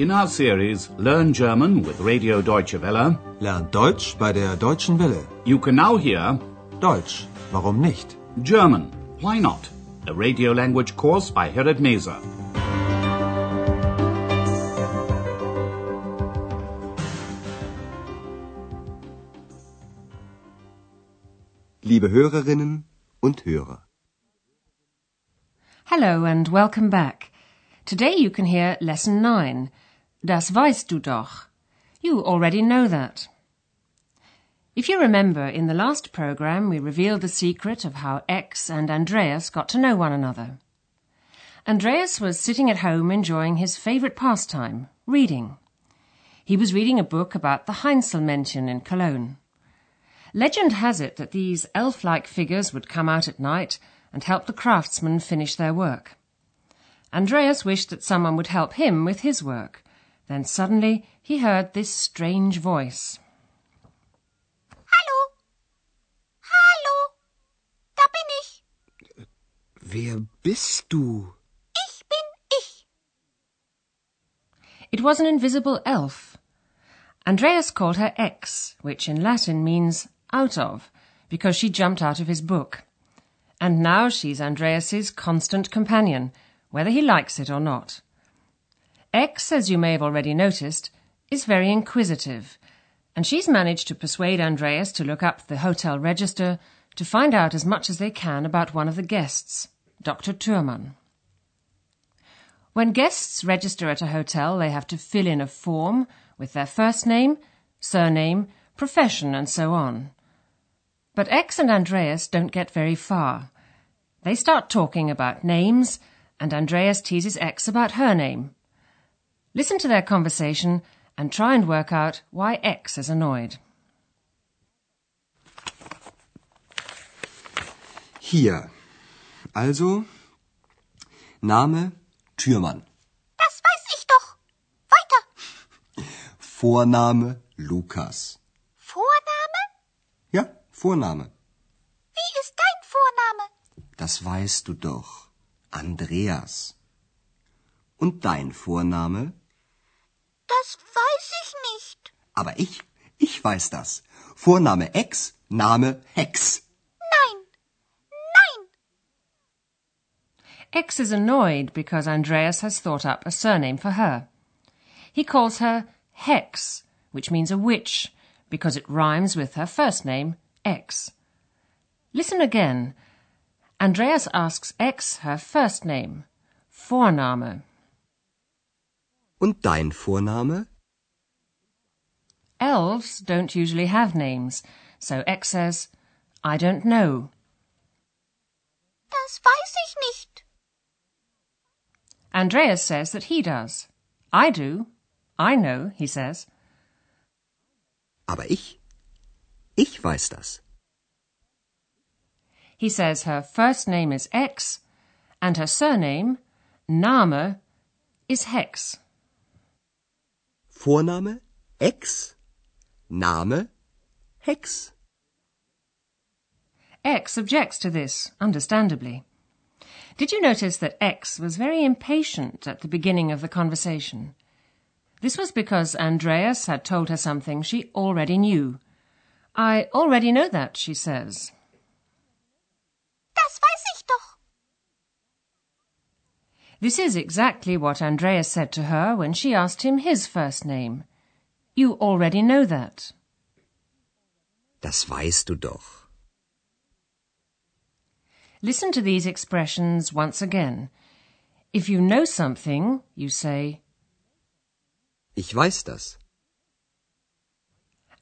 In our series Learn German with Radio Deutsche Welle, Lernt Deutsch bei der Deutschen Welle. You can now hear Deutsch, warum nicht? German, why not? A radio language course by Heribert Meiser. Liebe Hörerinnen und Hörer. Hello and welcome back. Today you can hear Lesson 9. Das weißt du doch. You already know that. If you remember, in the last program we revealed the secret of how Ex and Andreas got to know one another. Andreas was sitting at home enjoying his favorite pastime, reading. He was reading a book about the Heinzelmännchen in Cologne. Legend has it that these elf-like figures would come out at night and help the craftsmen finish their work. Andreas wished that someone would help him with his work. Then suddenly he heard this strange voice. Hallo! Hallo! Da bin ich! Wer bist du? Ich bin ich! It was an invisible elf. Andreas called her Ex, which in Latin means out of, because she jumped out of his book. And now she's Andreas's constant companion, whether he likes it or not. Ex, as you may have already noticed, is very inquisitive, and she's managed to persuade Andreas to look up the hotel register to find out as much as they can about one of the guests, Dr. Thürmann. When guests register at a hotel, they have to fill in a form with their first name, surname, profession, and so on. But Ex and Andreas don't get very far. They start talking about names, and Andreas teases Ex about her name. Listen to their conversation and try and work out why Ex is annoyed. Hier. Also, Name Thürmann. Das weiß ich doch. Weiter. Vorname Lukas. Vorname? Ja, Vorname. Wie ist dein Vorname? Das weißt du doch. Andreas. Und dein Vorname? Das weiß ich nicht. Aber ich weiß das. Vorname Ex, Name Hex. Nein, nein. Ex is annoyed because Andreas has thought up a surname for her. He calls her Hex, which means a witch, because it rhymes with her first name, Ex. Listen again. Andreas asks Ex her first name, Vorname. Und dein Vorname? Elves don't usually have names, so Ex says, I don't know. Das weiß ich nicht. Andreas says that he does. I do. I know, he says. Aber ich weiß das. He says her first name is Ex, and her surname, Name, is Hex. Vorname, Ex, Name, Hex. Ex objects to this, understandably. Did you notice that Ex was very impatient at the beginning of the conversation? This was because Andreas had told her something she already knew. I already know that, she says. This is exactly what Andreas said to her when she asked him his first name. You already know that. Das weißt du doch. Listen to these expressions once again. If you know something, you say, Ich weiß das.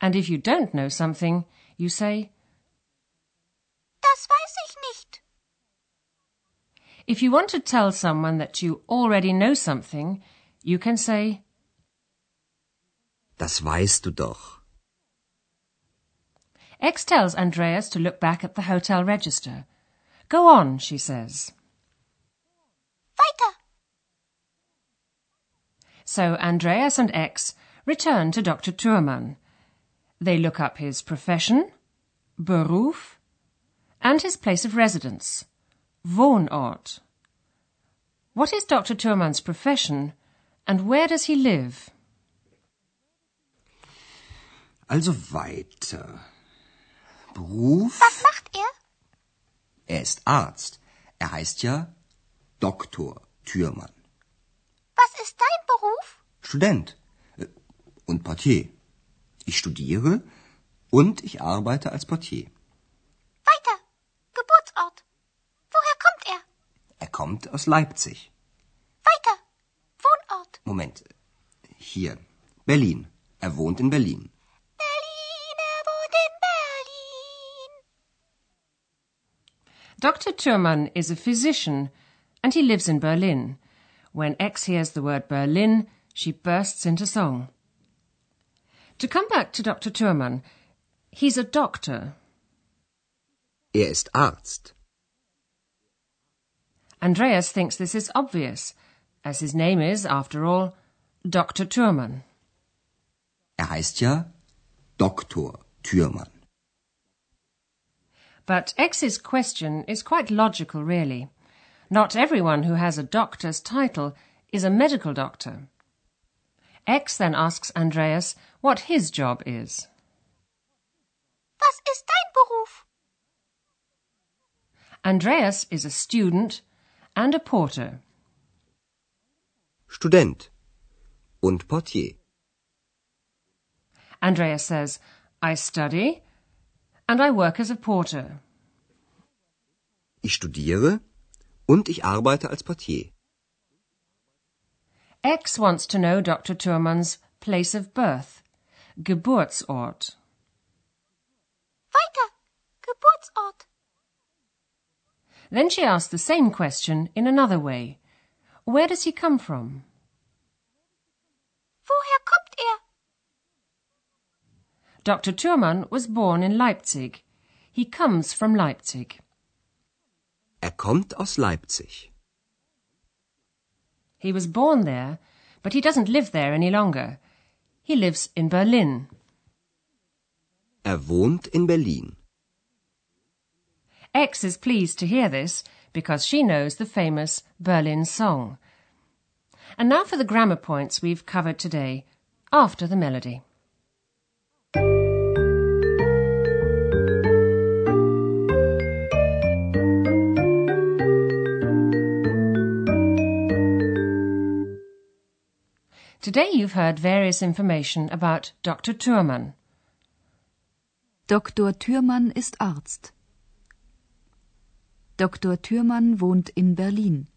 And if you don't know something, you say, Das weiß ich nicht. If you want to tell someone that you already know something, you can say, Das weißt du doch. Ex tells Andreas to look back at the hotel register. Go on, she says. Weiter. So Andreas and Ex return to Dr. Thürmann. They look up his profession, Beruf, and his place of residence, Wohnort. What is Dr. Thürmann's profession And where does he live? Also weiter. Beruf? Was macht er? Er ist Arzt. Er heißt ja Dr. Thürmann. Was ist dein Beruf? Student und Portier. Ich studiere und ich arbeite als Portier. Weiter. Geburtsort. Woher kommt er? Er kommt aus Leipzig. Weiter. Wohnort. Moment. Hier. Berlin. Er wohnt in Berlin. Dr. Thürmann is a physician, and he lives in Berlin. When Ex hears the word Berlin, she bursts into song. To come back to Dr. Thürmann, he's a doctor. Er ist Arzt. Andreas thinks this is obvious, as his name is, after all, Dr. Thürmann. Er heißt ja Dr. Thürmann. But Ex's question is quite logical, really. Not everyone who has a doctor's title is a medical doctor. Ex then asks Andreas what his job is. Was ist dein Beruf? Andreas is a student and a porter. Student und Portier. Andreas says, I study and I work as a porter. Ich studiere und ich arbeite als Portier. Ex wants to know Dr. Thürmann's place of birth, Geburtsort. Weiter, Geburtsort. Then she asks the same question in another way. Where does he come from? Woher kommt er? Dr. Thürmann was born in Leipzig. He comes from Leipzig. Er kommt aus Leipzig. He was born there, but he doesn't live there any longer. He lives in Berlin. Er wohnt in Berlin. Ex is pleased to hear this because she knows the famous Berlin song. And now for the grammar points we've covered today after the melody. Today you've heard various information about Dr. Thürmann. Dr. Thürmann ist Arzt. Dr. Thürmann wohnt in Berlin.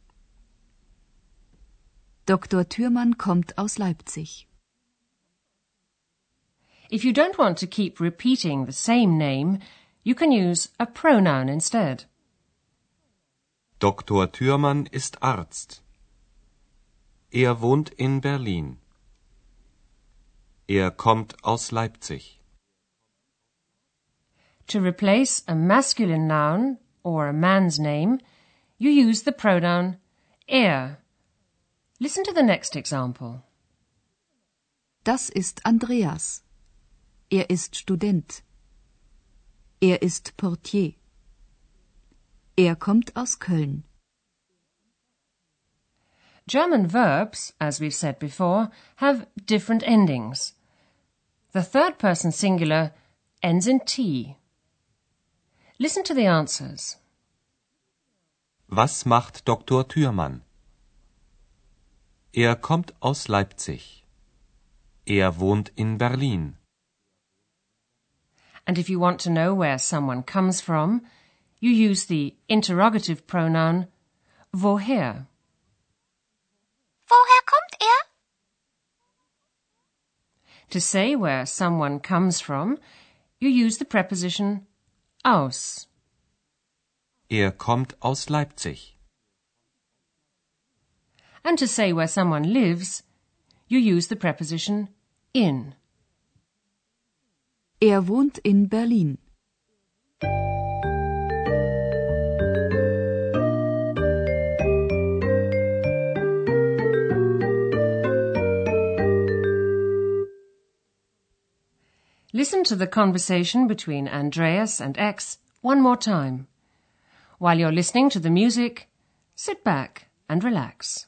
Dr. Thürmann kommt aus Leipzig. If you don't want to keep repeating the same name, you can use a pronoun instead. Dr. Thürmann ist Arzt. Er wohnt in Berlin. Er kommt aus Leipzig. To replace a masculine noun or a man's name, you use the pronoun er. Listen to the next example. Das ist Andreas. Er ist Student. Er ist Portier. Er kommt aus Köln. German verbs, as we've said before, have different endings. The third-person singular ends in T. Listen to the answers. Was macht Dr. Thürmann? Er kommt aus Leipzig. Er wohnt in Berlin. And if you want to know where someone comes from, you use the interrogative pronoun woher. Woher kommt er? To say where someone comes from, you use the preposition aus. Er kommt aus Leipzig. And to say where someone lives, you use the preposition in. Er wohnt in Berlin. Listen to the conversation between Andreas and Ex one more time. While you're listening to the music, sit back and relax.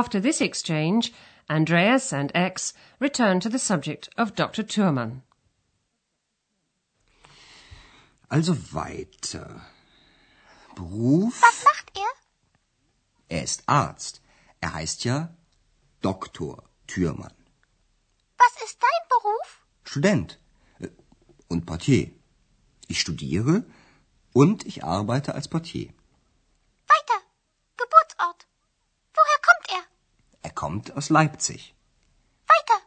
After this exchange, Andreas and Ex return to the subject of Dr. Thürmann. Also weiter. Beruf... Was macht er? Er ist Arzt. Er heißt ja Dr. Thürmann. Was ist dein Beruf? Student und Portier. Ich studiere und ich arbeite als Portier. Kommt aus Leipzig. Weiter.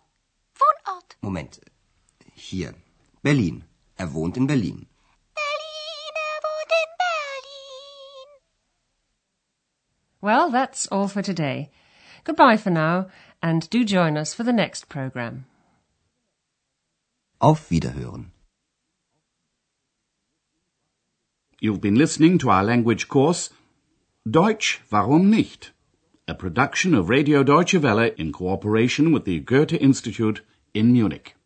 Wohnort. Moment. Hier. Berlin. Er wohnt in Berlin. Berlin, er wohnt in Berlin. Well, that's all for today. Goodbye for now and do join us for the next program. Auf Wiederhören. You've been listening to our language course Deutsch, warum nicht? A production of Radio Deutsche Welle in cooperation with the Goethe Institute in Munich.